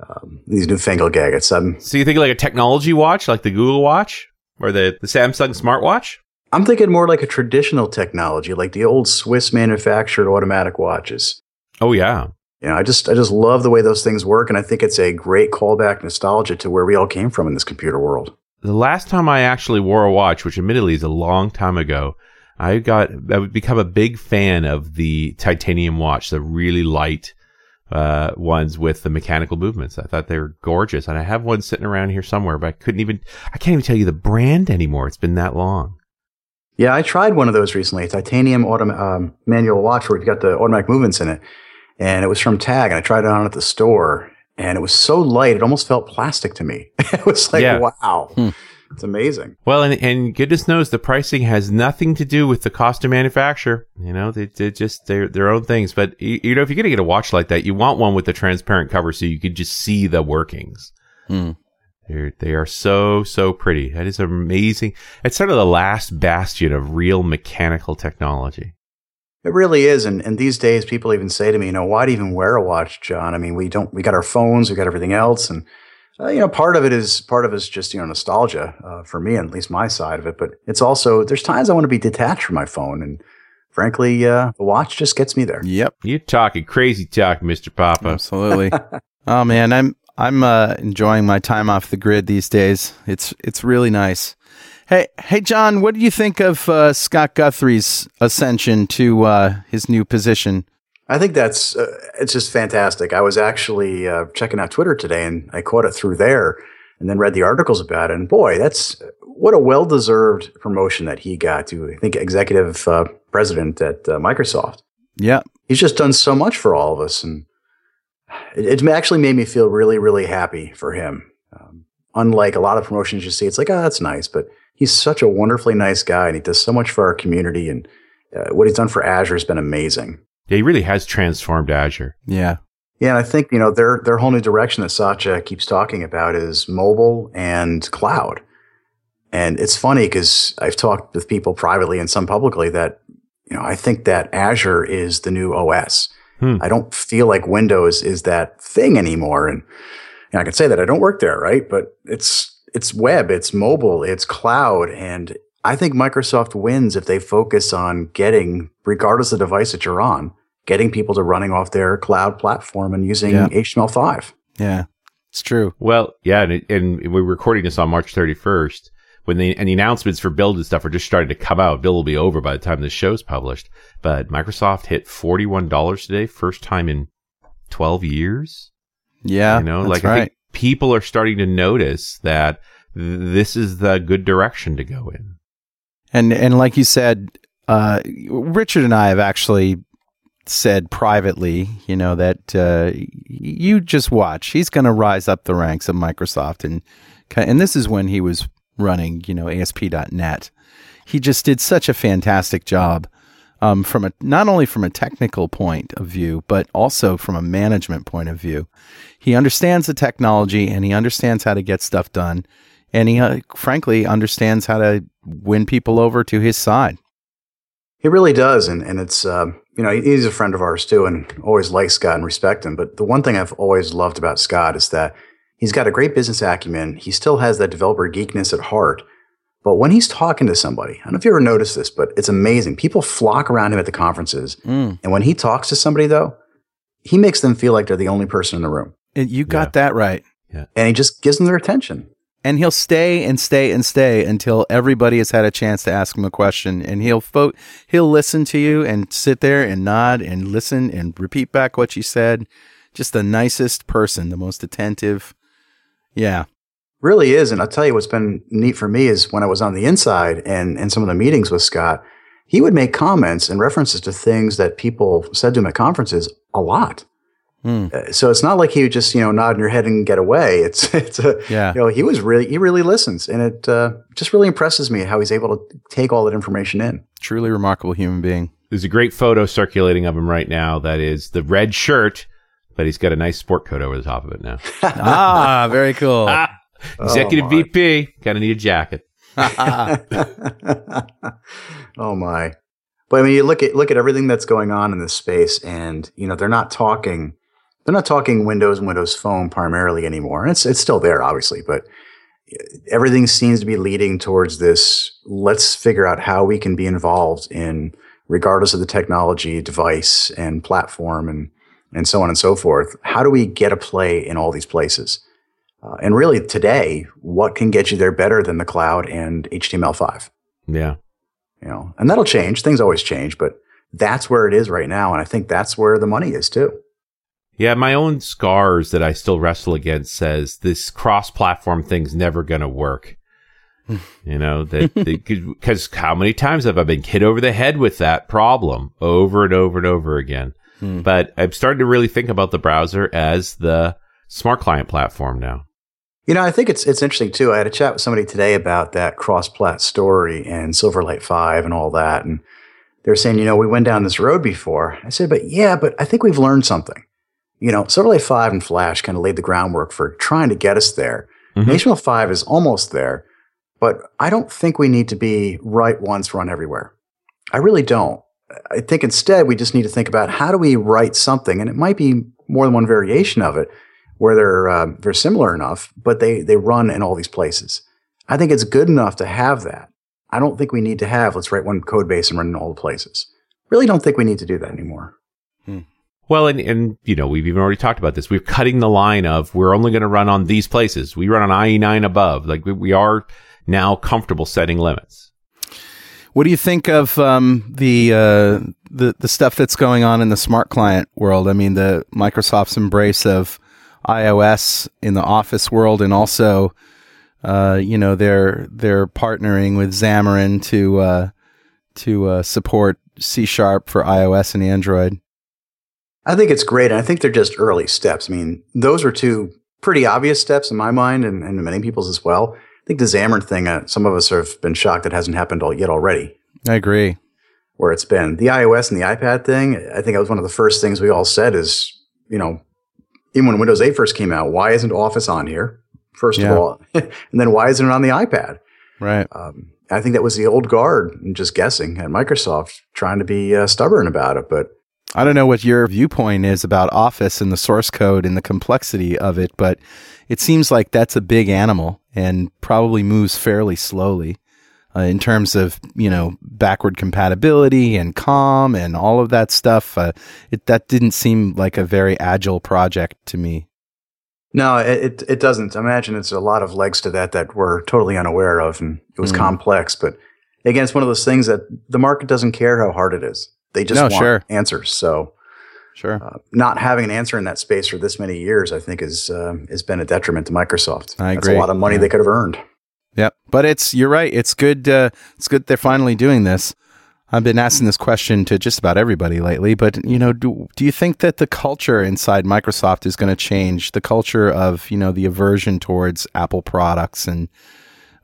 um, these newfangled gadgets. I'm, so you think like a technology watch, like the Google Watch or the, the Samsung smartwatch? I'm thinking more like a traditional technology, like the old Swiss manufactured automatic watches. Oh, yeah. You know, I just I just love the way those things work, and I think it's a great callback nostalgia to where we all came from in this computer world. The last time I actually wore a watch, which admittedly is a long time ago, I got I would become a big fan of the titanium watch, the really light uh, ones with the mechanical movements. I thought they were gorgeous, and I have one sitting around here somewhere, but I couldn't even I can't even tell you the brand anymore. It's been that long. Yeah, I tried one of those recently, a titanium autom- um, manual watch where you've got the automatic movements in it. And it was from Tag, and I tried it on at the store. And it was so light, it almost felt plastic to me. It was like, yeah. Wow, hmm. It's amazing. Well, and, and goodness knows the pricing has nothing to do with the cost of manufacture. You know, they, they just they're their own things. But, you, you know, if you're going to get a watch like that, you want one with a transparent cover so you can just see the workings. Hmm. They're, they are so, so pretty. That is amazing. It's sort of the last bastion of real mechanical technology. It really is. And, and these days, people even say to me, you know, why do you even wear a watch, John? I mean, we don't, we got our phones, we got everything else. And, uh, you know, part of it is, part of it is just, you know, nostalgia uh, for me, and at least my side of it. But it's also, there's times I want to be detached from my phone. And frankly, uh, the watch just gets me there. Yep. You're talking crazy talk, Mister Papa. Absolutely. Oh, man, I'm, I'm uh, enjoying my time off the grid these days. It's it's really nice. Hey, hey, John, what do you think of uh, Scott Guthrie's ascension to uh, his new position? I think that's uh, it's just fantastic. I was actually uh, checking out Twitter today, and I caught it through there, and then read the articles about it. And boy, that's what a well-deserved promotion that he got to, I think, executive uh, president at uh, Microsoft. Yeah, he's just done so much for all of us, and. It actually made me feel really, really happy for him. Um, unlike a lot of promotions you see, it's like, oh, that's nice. But he's such a wonderfully nice guy, and he does so much for our community. And uh, what he's done for Azure has been amazing. Yeah, he really has transformed Azure. Yeah. Yeah, and I think, you know, their their whole new direction that Satya keeps talking about is mobile and cloud. And it's funny because I've talked with people privately and some publicly that, you know, I think that Azure is the new O S. Hmm. I don't feel like Windows is that thing anymore. And, and I can say that I don't work there, right? But it's it's web, it's mobile, it's cloud. And I think Microsoft wins if they focus on getting, regardless of the device that you're on, getting people to running off their cloud platform and using yeah. H T M L five. Yeah, it's true. Well, yeah, and, and we're recording this on March thirty-first. When the, and the announcements for Build and stuff are just starting to come out. Build will be over by the time this show's published. But Microsoft hit forty-one dollars today, first time in twelve years. Yeah, you know, that's like right. I think people are starting to notice that th- this is the good direction to go in. And and like you said, uh, Richard and I have actually said privately, you know, that uh, you just watch. He's going to rise up the ranks of Microsoft, and and this is when he was running, you know, A S P dot net. He just did such a fantastic job um, from a not only from a technical point of view, but also from a management point of view. He understands the technology, and he understands how to get stuff done, and he uh, frankly understands how to win people over to his side. He really does, and and it's uh, you know, he's a friend of ours too, and always like Scott and respect him. But the one thing I've always loved about Scott is that he's got a great business acumen. He still has that developer geekness at heart. But when he's talking to somebody, I don't know if you ever noticed this, but it's amazing. People flock around him at the conferences. Mm. And when he talks to somebody, though, he makes them feel like they're the only person in the room. And you got yeah. that right. Yeah. And he just gives them their attention. And he'll stay and stay and stay until everybody has had a chance to ask him a question. And he'll fo- he'll listen to you and sit there and nod and listen and repeat back what you said. Just the nicest person, the most attentive. Yeah. Really is. And I'll tell you what's been neat for me is when I was on the inside and, and some of the meetings with Scott, he would make comments and references to things that people said to him at conferences a lot. Mm. So it's not like he would just, you know, nod in your head and get away. It's, it's a, yeah. you know, he was really, he really listens, and it uh, just really impresses me how he's able to take all that information in. Truly remarkable human being. There's a great photo circulating of him right now. That is the red shirt, but he's got a nice sport coat over the top of it now. ah, very cool. Ah, executive oh V P. Kind of need a jacket. oh my. But I mean, you look at, look at everything that's going on in this space, and, you know, they're not talking. They're not talking Windows and Windows Phone primarily anymore. And it's it's still there, obviously, but everything seems to be leading towards this. Let's figure out how we can be involved in, regardless of the technology, device, and platform, and and so on and so forth. How do we get a play in all these places? Uh, and really, today, what can get you there better than the cloud and H T M L five? Yeah, you know, and that'll change. Things always change, but that's where it is right now, and I think that's where the money is too. Yeah, my own scars that I still wrestle against says this cross-platform thing's never going to work. You know, that because how many times have I been hit over the head with that problem over and over and over again? Hmm. But I'm starting to really think about the browser as the smart client platform now. You know, I think it's it's interesting too. I had a chat with somebody today about that cross-plat story and Silverlight five and all that, and they're saying, you know, we went down this road before. I said, but yeah, but I think we've learned something. You know, Silverlight five and Flash kind of laid the groundwork for trying to get us there. Mm-hmm. H T M L five is almost there, but I don't think we need to be write once, run everywhere. I really don't. I think instead we just need to think about how do we write something, and it might be more than one variation of it, where they're uh, they're similar enough, but they they run in all these places. I think it's good enough to have that. I don't think we need to have let's write one code base and run in all the places. Really, don't think we need to do that anymore. Hmm. Well, and, and, you know, we've even already talked about this. We're cutting the line of we're only going to run on these places. We run on I E nine above. Like, we, we are now comfortable setting limits. What do you think of um, the, uh, the the stuff that's going on in the smart client world? I mean, the Microsoft's embrace of iOS in the Office world, and also, uh, you know, they're, they're partnering with Xamarin to, uh, to uh, support C sharp for iOS and Android. I think it's great, and I think they're just early steps. I mean, those are two pretty obvious steps in my mind, and, and many people's as well. I think the Xamarin thing, uh, some of us have been shocked it hasn't happened all yet already. I agree. Where it's been. The iOS and the iPad thing, I think that was one of the first things we all said is, you know, even when Windows eight first came out, why isn't Office on here, first yeah. of all? And then why isn't it on the iPad? Right. Um, I think that was the old guard, just guessing, at Microsoft, trying to be uh, stubborn about it, but... I don't know what your viewpoint is about Office and the source code and the complexity of it, but it seems like that's a big animal and probably moves fairly slowly uh, in terms of, you know, backward compatibility and C O M and all of that stuff. Uh, it, that didn't seem like a very agile project to me. No, it it doesn't. I imagine it's a lot of legs to that that we're totally unaware of, and it was mm. complex. But again, it's one of those things that the market doesn't care how hard it is. They just no, want sure. answers. So sure. Uh, not having an answer in that space for this many years, I think, is um, has been a detriment to Microsoft. I That's agree. That's a lot of money yeah. they could have earned. Yep. But it's you're right. It's good. Uh, it's good they're finally doing this. I've been asking this question to just about everybody lately. But, you know, do, do you think that the culture inside Microsoft is going to change? The culture of, you know, the aversion towards Apple products and,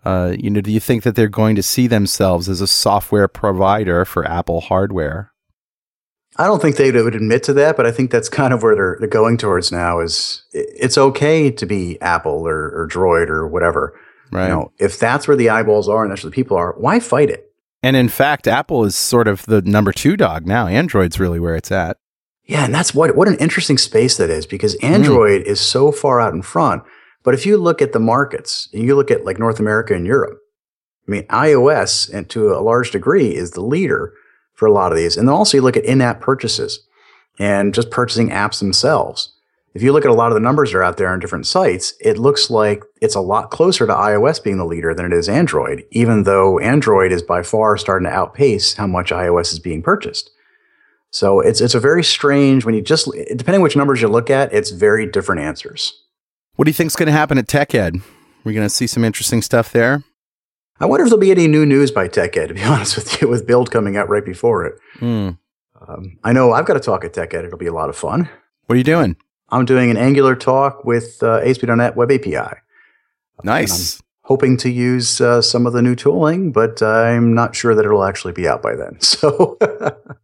uh, you know, do you think that they're going to see themselves as a software provider for Apple hardware? I don't think they would admit to that, but I think that's kind of where they're, they're going towards now is it's okay to be Apple or, or Droid or whatever. Right. You know, if that's where the eyeballs are and that's where the people are, why fight it? And in fact, Apple is sort of the number two dog now. Android's really where it's at. Yeah, and that's what what an interesting space that is, because Android mm. is so far out in front. But if you look at the markets, and you look at like North America and Europe, I mean, iOS, and to a large degree, is the leader for a lot of these. And then also you look at in-app purchases and just purchasing apps themselves. If you look at a lot of the numbers that are out there on different sites, it looks like it's a lot closer to iOS being the leader than it is Android, even though Android is by far starting to outpace how much iOS is being purchased. So it's it's a very strange, when you just, depending which numbers you look at, it's very different answers. What do you think is going to happen at TechEd? We're going to see some interesting stuff there. I wonder if there'll be any new news by TechEd, to be honest with you, with Build coming out right before it. Mm. Um, I know I've got a talk at TechEd. It'll be a lot of fun. What are you doing? I'm doing an Angular talk with uh, A S P dot net Web A P I. Nice. I'm hoping to use uh, some of the new tooling, but I'm not sure that it'll actually be out by then. So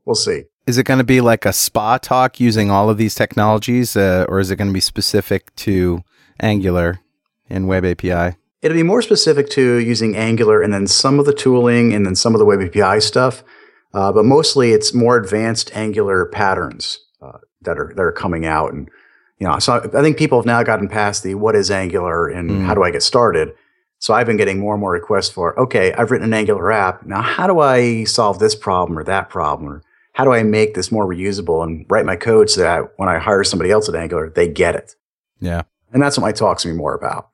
we'll see. Is it going to be like a spa talk using all of these technologies, uh, or is it going to be specific to Angular and Web A P I? It'll be more specific to using Angular and then some of the tooling and then some of the Web A P I stuff. Uh, but mostly it's more advanced Angular patterns uh, that are that are coming out. And you know, so I think people have now gotten past the what is Angular and mm. how do I get started. So I've been getting more and more requests for, okay, I've written an Angular app. Now, how do I solve this problem or that problem? Or how do I make this more reusable and write my code so that when I hire somebody else at Angular, they get it? Yeah. And that's what my talk's going to be more about.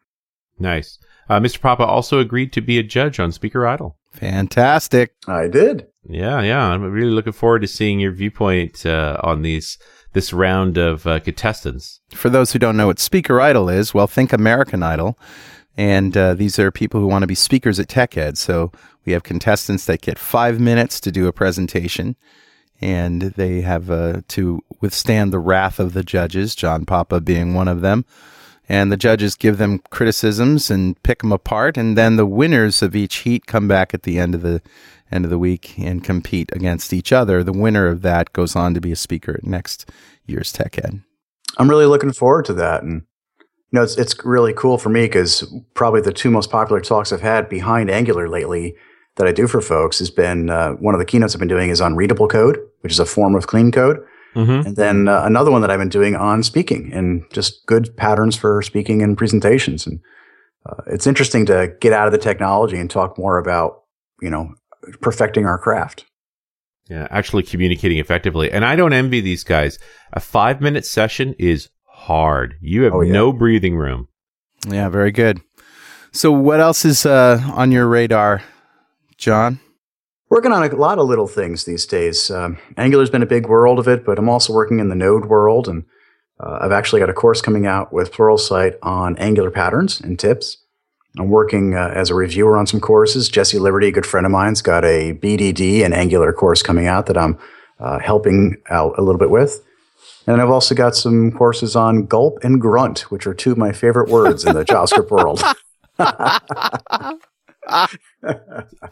Nice. Uh, Mister Papa also agreed to be a judge on Speaker Idol. Fantastic. I did. Yeah, yeah. I'm really looking forward to seeing your viewpoint uh, on these this round of uh, contestants. For those who don't know what Speaker Idol is, well, think American Idol. And uh, these are people who want to be speakers at TechEd. So we have contestants that get five minutes to do a presentation. And they have uh, to withstand the wrath of the judges, John Papa being one of them. And the judges give them criticisms and pick them apart. And then the winners of each heat come back at the end of the end of the week and compete against each other. The winner of that goes on to be a speaker at next year's TechEd. I'm really looking forward to that. And you know, it's, it's really cool for me because probably the two most popular talks I've had behind Angular lately that I do for folks has been uh, one of the keynotes I've been doing is on readable code, which is a form of clean code. Mm-hmm. And then uh, another one that I've been doing on speaking and just good patterns for speaking and presentations. And uh, it's interesting to get out of the technology and talk more about, you know, perfecting our craft. Yeah, actually communicating effectively. And I don't envy these guys. A five-minute session is hard. You have oh, yeah. no breathing room. Yeah, very good. So what else is uh, on your radar, John? Working on a lot of little things these days. Um, Angular's been a big world of it, but I'm also working in the node world. And uh, I've actually got a course coming out with Pluralsight on Angular patterns and tips. I'm working uh, as a reviewer on some courses. Jesse Liberty, a good friend of mine, has got a B D D and Angular course coming out that I'm uh, helping out a little bit with. And I've also got some courses on gulp and grunt, which are two of my favorite words in the JavaScript world.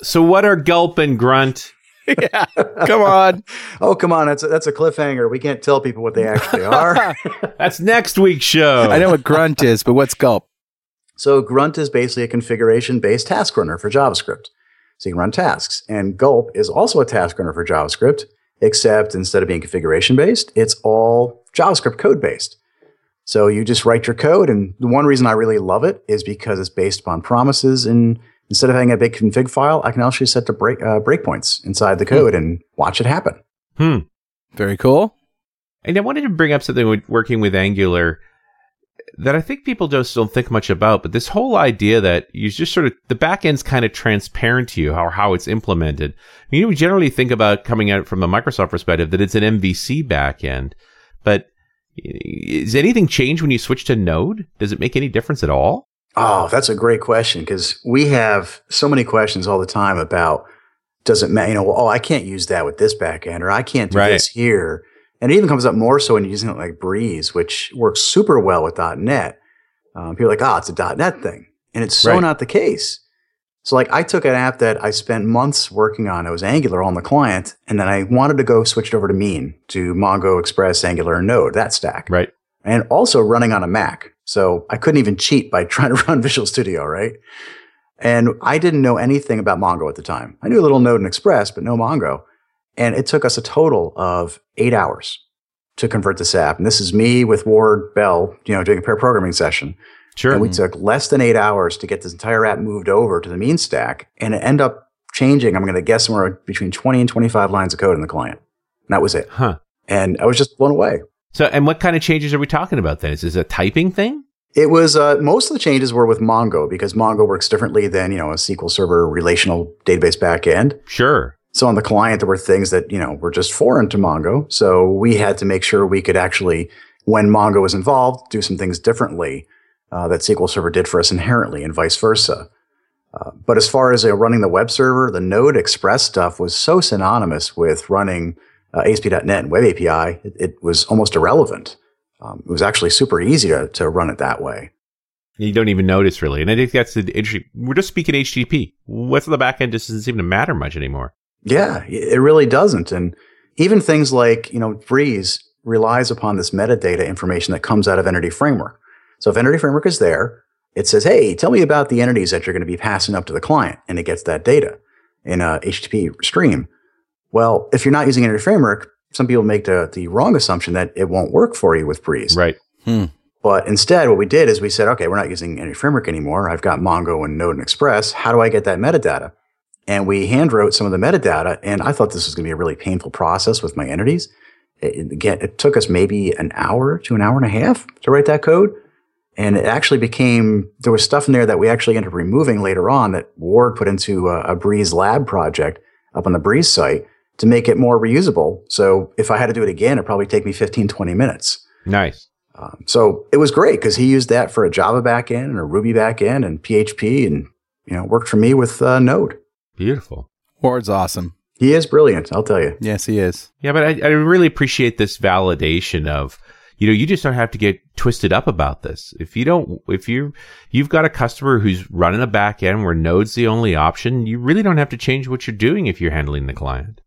So what are gulp and grunt? Yeah, come on. Oh, come on. That's a, that's a cliffhanger. We can't tell people what they actually are. That's next week's show. I know what grunt is, but what's gulp? So grunt is basically a configuration-based task runner for JavaScript. So you can run tasks. And gulp is also a task runner for JavaScript, except instead of being configuration-based, it's all JavaScript code-based. So you just write your code. And the one reason I really love it is because it's based upon promises and instead of having a big config file, I can actually set the break, uh, breakpoints inside the code hmm. and watch it happen. Hmm. Very cool. And I wanted to bring up something with working with Angular that I think people just don't think much about, but this whole idea that you just sort of, the backend's kind of transparent to you, how, how it's implemented. I mean, we generally think about coming at it from the Microsoft perspective that it's an M V C backend, but is anything changed when you switch to Node? Does it make any difference at all? Oh, that's a great question because we have so many questions all the time about does it matter? You know, well, oh, I can't use that with this backend or I can't do right. this here. And it even comes up more so when you're using it like Breeze, which works super well with .dot net. Um, people are like, oh, it's a .dot net thing. And it's so right. not the case. So like I took an app that I spent months working on. It was Angular on the client. And then I wanted to go switch it over to Mean, to Mongo, Express, Angular, and Node, that stack. Right. And also running on a Mac. So I couldn't even cheat by trying to run Visual Studio, right? And I didn't know anything about Mongo at the time. I knew a little Node and Express, but no Mongo. And it took us a total of eight hours to convert this app. And this is me with Ward Bell, you know, doing a pair programming session. Sure. And we took less than eight hours to get this entire app moved over to the Mean stack. And it ended up changing, I'm going to guess, somewhere between twenty and twenty-five lines of code in the client. And that was it. Huh. And I was just blown away. So, and what kind of changes are we talking about then? Is this a typing thing? It was, uh, most of the changes were with Mongo, because Mongo works differently than, you know, a S Q L Server relational database backend. Sure. So on the client, there were things that, you know, were just foreign to Mongo. So we had to make sure we could actually, when Mongo was involved, do some things differently uh, that S Q L Server did for us inherently, and vice versa. Uh, but as far as uh, running the web server, the Node Express stuff was so synonymous with running uh, A S P dot net and Web A P I, it, it was almost irrelevant. Um, it was actually super easy to, to run it that way. You don't even notice, really. And I think that's the interesting. We're just speaking H T T P. What's on the back end just doesn't seem to matter much anymore. Yeah, it really doesn't. And even things like, you know, Breeze relies upon this metadata information that comes out of Entity Framework. So if Entity Framework is there, it says, hey, tell me about the entities that you're going to be passing up to the client, and it gets that data in a H T T P stream. Well, if you're not using Entity Framework, some people make the, the wrong assumption that it won't work for you with Breeze. Right. Hmm. But instead, what we did is we said, okay, we're not using Entity Framework anymore. I've got Mongo and Node and Express. How do I get that metadata? And we hand wrote some of the metadata, and I thought this was going to be a really painful process with my entities. It, again, it took us maybe an hour to an hour and a half to write that code. And it actually became, there was stuff in there that we actually ended up removing later on that Ward put into a, a Breeze lab project up on the Breeze site to make it more reusable. So if I had to do it again, it'd probably take me fifteen, twenty minutes. Nice. Um, so it was great because he used that for a Java backend and a Ruby backend and P H P, and, you know, worked for me with uh, Node. Beautiful. Ward's awesome. He is brilliant, I'll tell you. Yes, he is. Yeah, but I, I really appreciate this validation of, you know, you just don't have to get twisted up about this. If you don't, if you, you've got a customer who's running a back end where Node's the only option, you really don't have to change what you're doing if you're handling the client.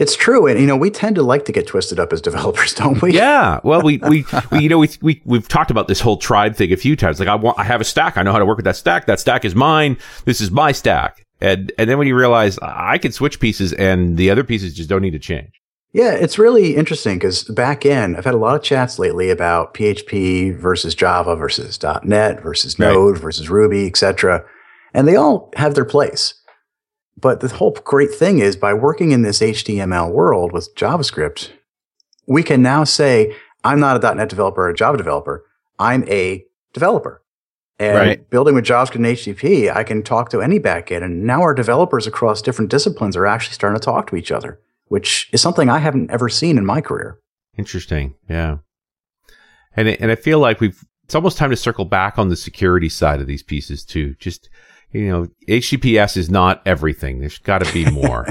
It's true. And, you know, we tend to like to get twisted up as developers, don't we? Yeah. Well, we, we, we you know, we, we, we've talked about this whole tribe thing a few times. Like, I want, I have a stack. I know how to work with that stack. That stack is mine. This is my stack. And, and then when you realize I can switch pieces and the other pieces just don't need to change. Yeah, it's really interesting because back end, I've had a lot of chats lately about P H P versus Java versus .NET versus right. Node versus Ruby, et cetera. And they all have their place. But the whole great thing is by working in this H T M L world with JavaScript, we can now say, I'm not a .NET developer or a Java developer. I'm a developer. And right. building with JavaScript and H T T P, I can talk to any backend. And now our developers across different disciplines are actually starting to talk to each other, which is something I haven't ever seen in my career. Interesting. Yeah. And it, and I feel like we've, it's almost time to circle back on the security side of these pieces too. Just, you know, H T T P S is not everything. There's got to be more.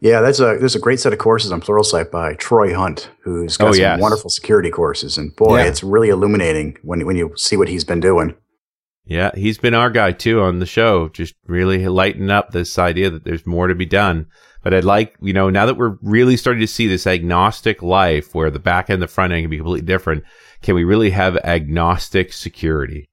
Yeah. That's a, there's a great set of courses on Pluralsight by Troy Hunt, who's got oh, some yes. wonderful security courses. And boy, yeah. it's really illuminating when when you see what he's been doing. Yeah. He's been our guy too on the show, just really lighten up this idea that there's more to be done. But I'd like, you know, now that we're really starting to see this agnostic life where the back end and the front end can be completely different, can we really have agnostic security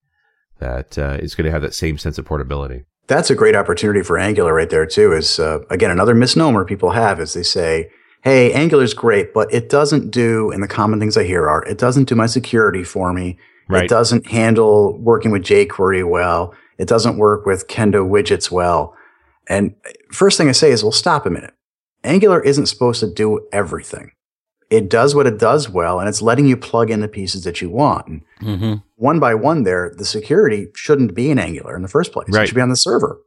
that uh, is going to have that same sense of portability? That's a great opportunity for Angular right there, too, is, uh, again, another misnomer people have is they say, hey, Angular's great, but it doesn't do, and the common things I hear are, it doesn't do my security for me. Right. It doesn't handle working with jQuery well. It doesn't work with Kendo widgets well. And first thing I say is, well, stop a minute. Angular isn't supposed to do everything. It does what it does well, and it's letting you plug in the pieces that you want. And mm-hmm. one by one there, the security shouldn't be in Angular in the first place. Right. It should be on the server.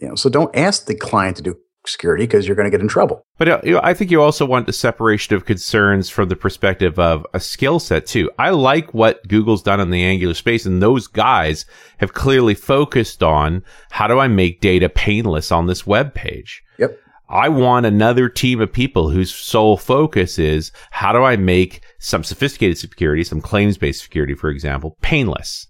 You know, so don't ask the client to do security because you're going to get in trouble. But uh, you know, I think you also want the separation of concerns from the perspective of a skill set too. I like what Google's done in the Angular space, and those guys have clearly focused on how do I make data painless on this web page? Yep. I want another team of people whose sole focus is how do I make some sophisticated security, some claims-based security, for example, painless.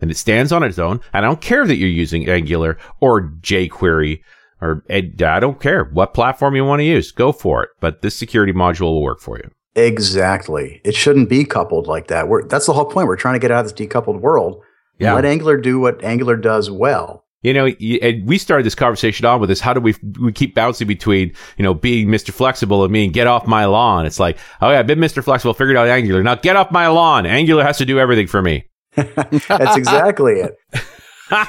And it stands on its own, and I don't care that you're using Angular or jQuery or I don't care what platform you want to use, go for it. But this security module will work for you. Exactly. It shouldn't be coupled like that. We're, that's the whole point. We're trying to get out of this decoupled world. Yeah. Let Angular do what Angular does well. You know, and we started this conversation on with this. How do we we keep bouncing between, you know, being Mister Flexible and being get off my lawn? It's like, oh, yeah, I've been Mister Flexible, figured out Angular. Now get off my lawn. Angular has to do everything for me. That's exactly it.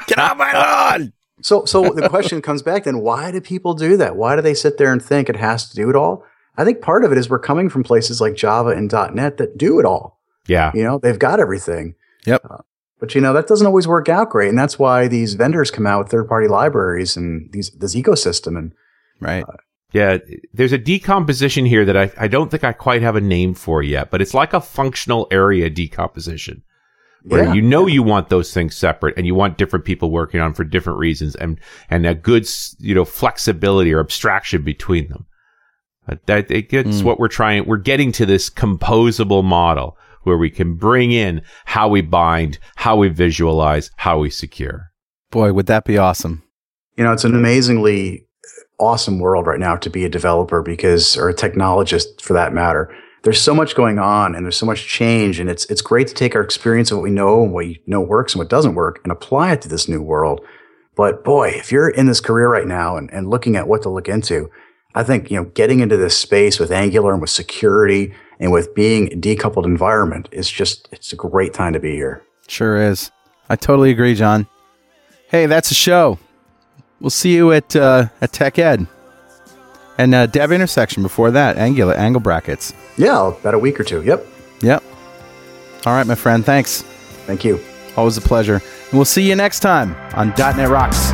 Get off my lawn. So so the question comes back then, why do people do that? Why do they sit there and think it has to do it all? I think part of it is we're coming from places like Java and .dot net that do it all. Yeah. You know, they've got everything. Yep. Uh, but, you know, that doesn't always work out great. And that's why these vendors come out with third-party libraries and these this ecosystem. And right. Uh, yeah. There's a decomposition here that I, I don't think I quite have a name for yet, but it's like a functional area decomposition. Where yeah. you know you want those things separate and you want different people working on for different reasons and, and a good, you know, flexibility or abstraction between them. But that it gets mm. what we're trying. We're getting to this composable model where we can bring in how we bind, how we visualize, how we secure. Boy, would that be awesome. You know, it's an amazingly awesome world right now to be a developer because, or a technologist for that matter. There's so much going on and there's so much change, and it's it's great to take our experience of what we know and what we know works and what doesn't work and apply it to this new world. But boy, if you're in this career right now and, and looking at what to look into, I think, you know, getting into this space with Angular and with security and with being a decoupled environment is just, it's a great time to be here. Sure is. I totally agree, John. Hey, that's a show. We'll see you at, uh, at TechEd. And uh, Dev Intersection before that, Angular, angle brackets. Yeah, about a week or two. Yep. Yep. All right, my friend. Thanks. Thank you. Always a pleasure. And we'll see you next time on .dot net Rocks.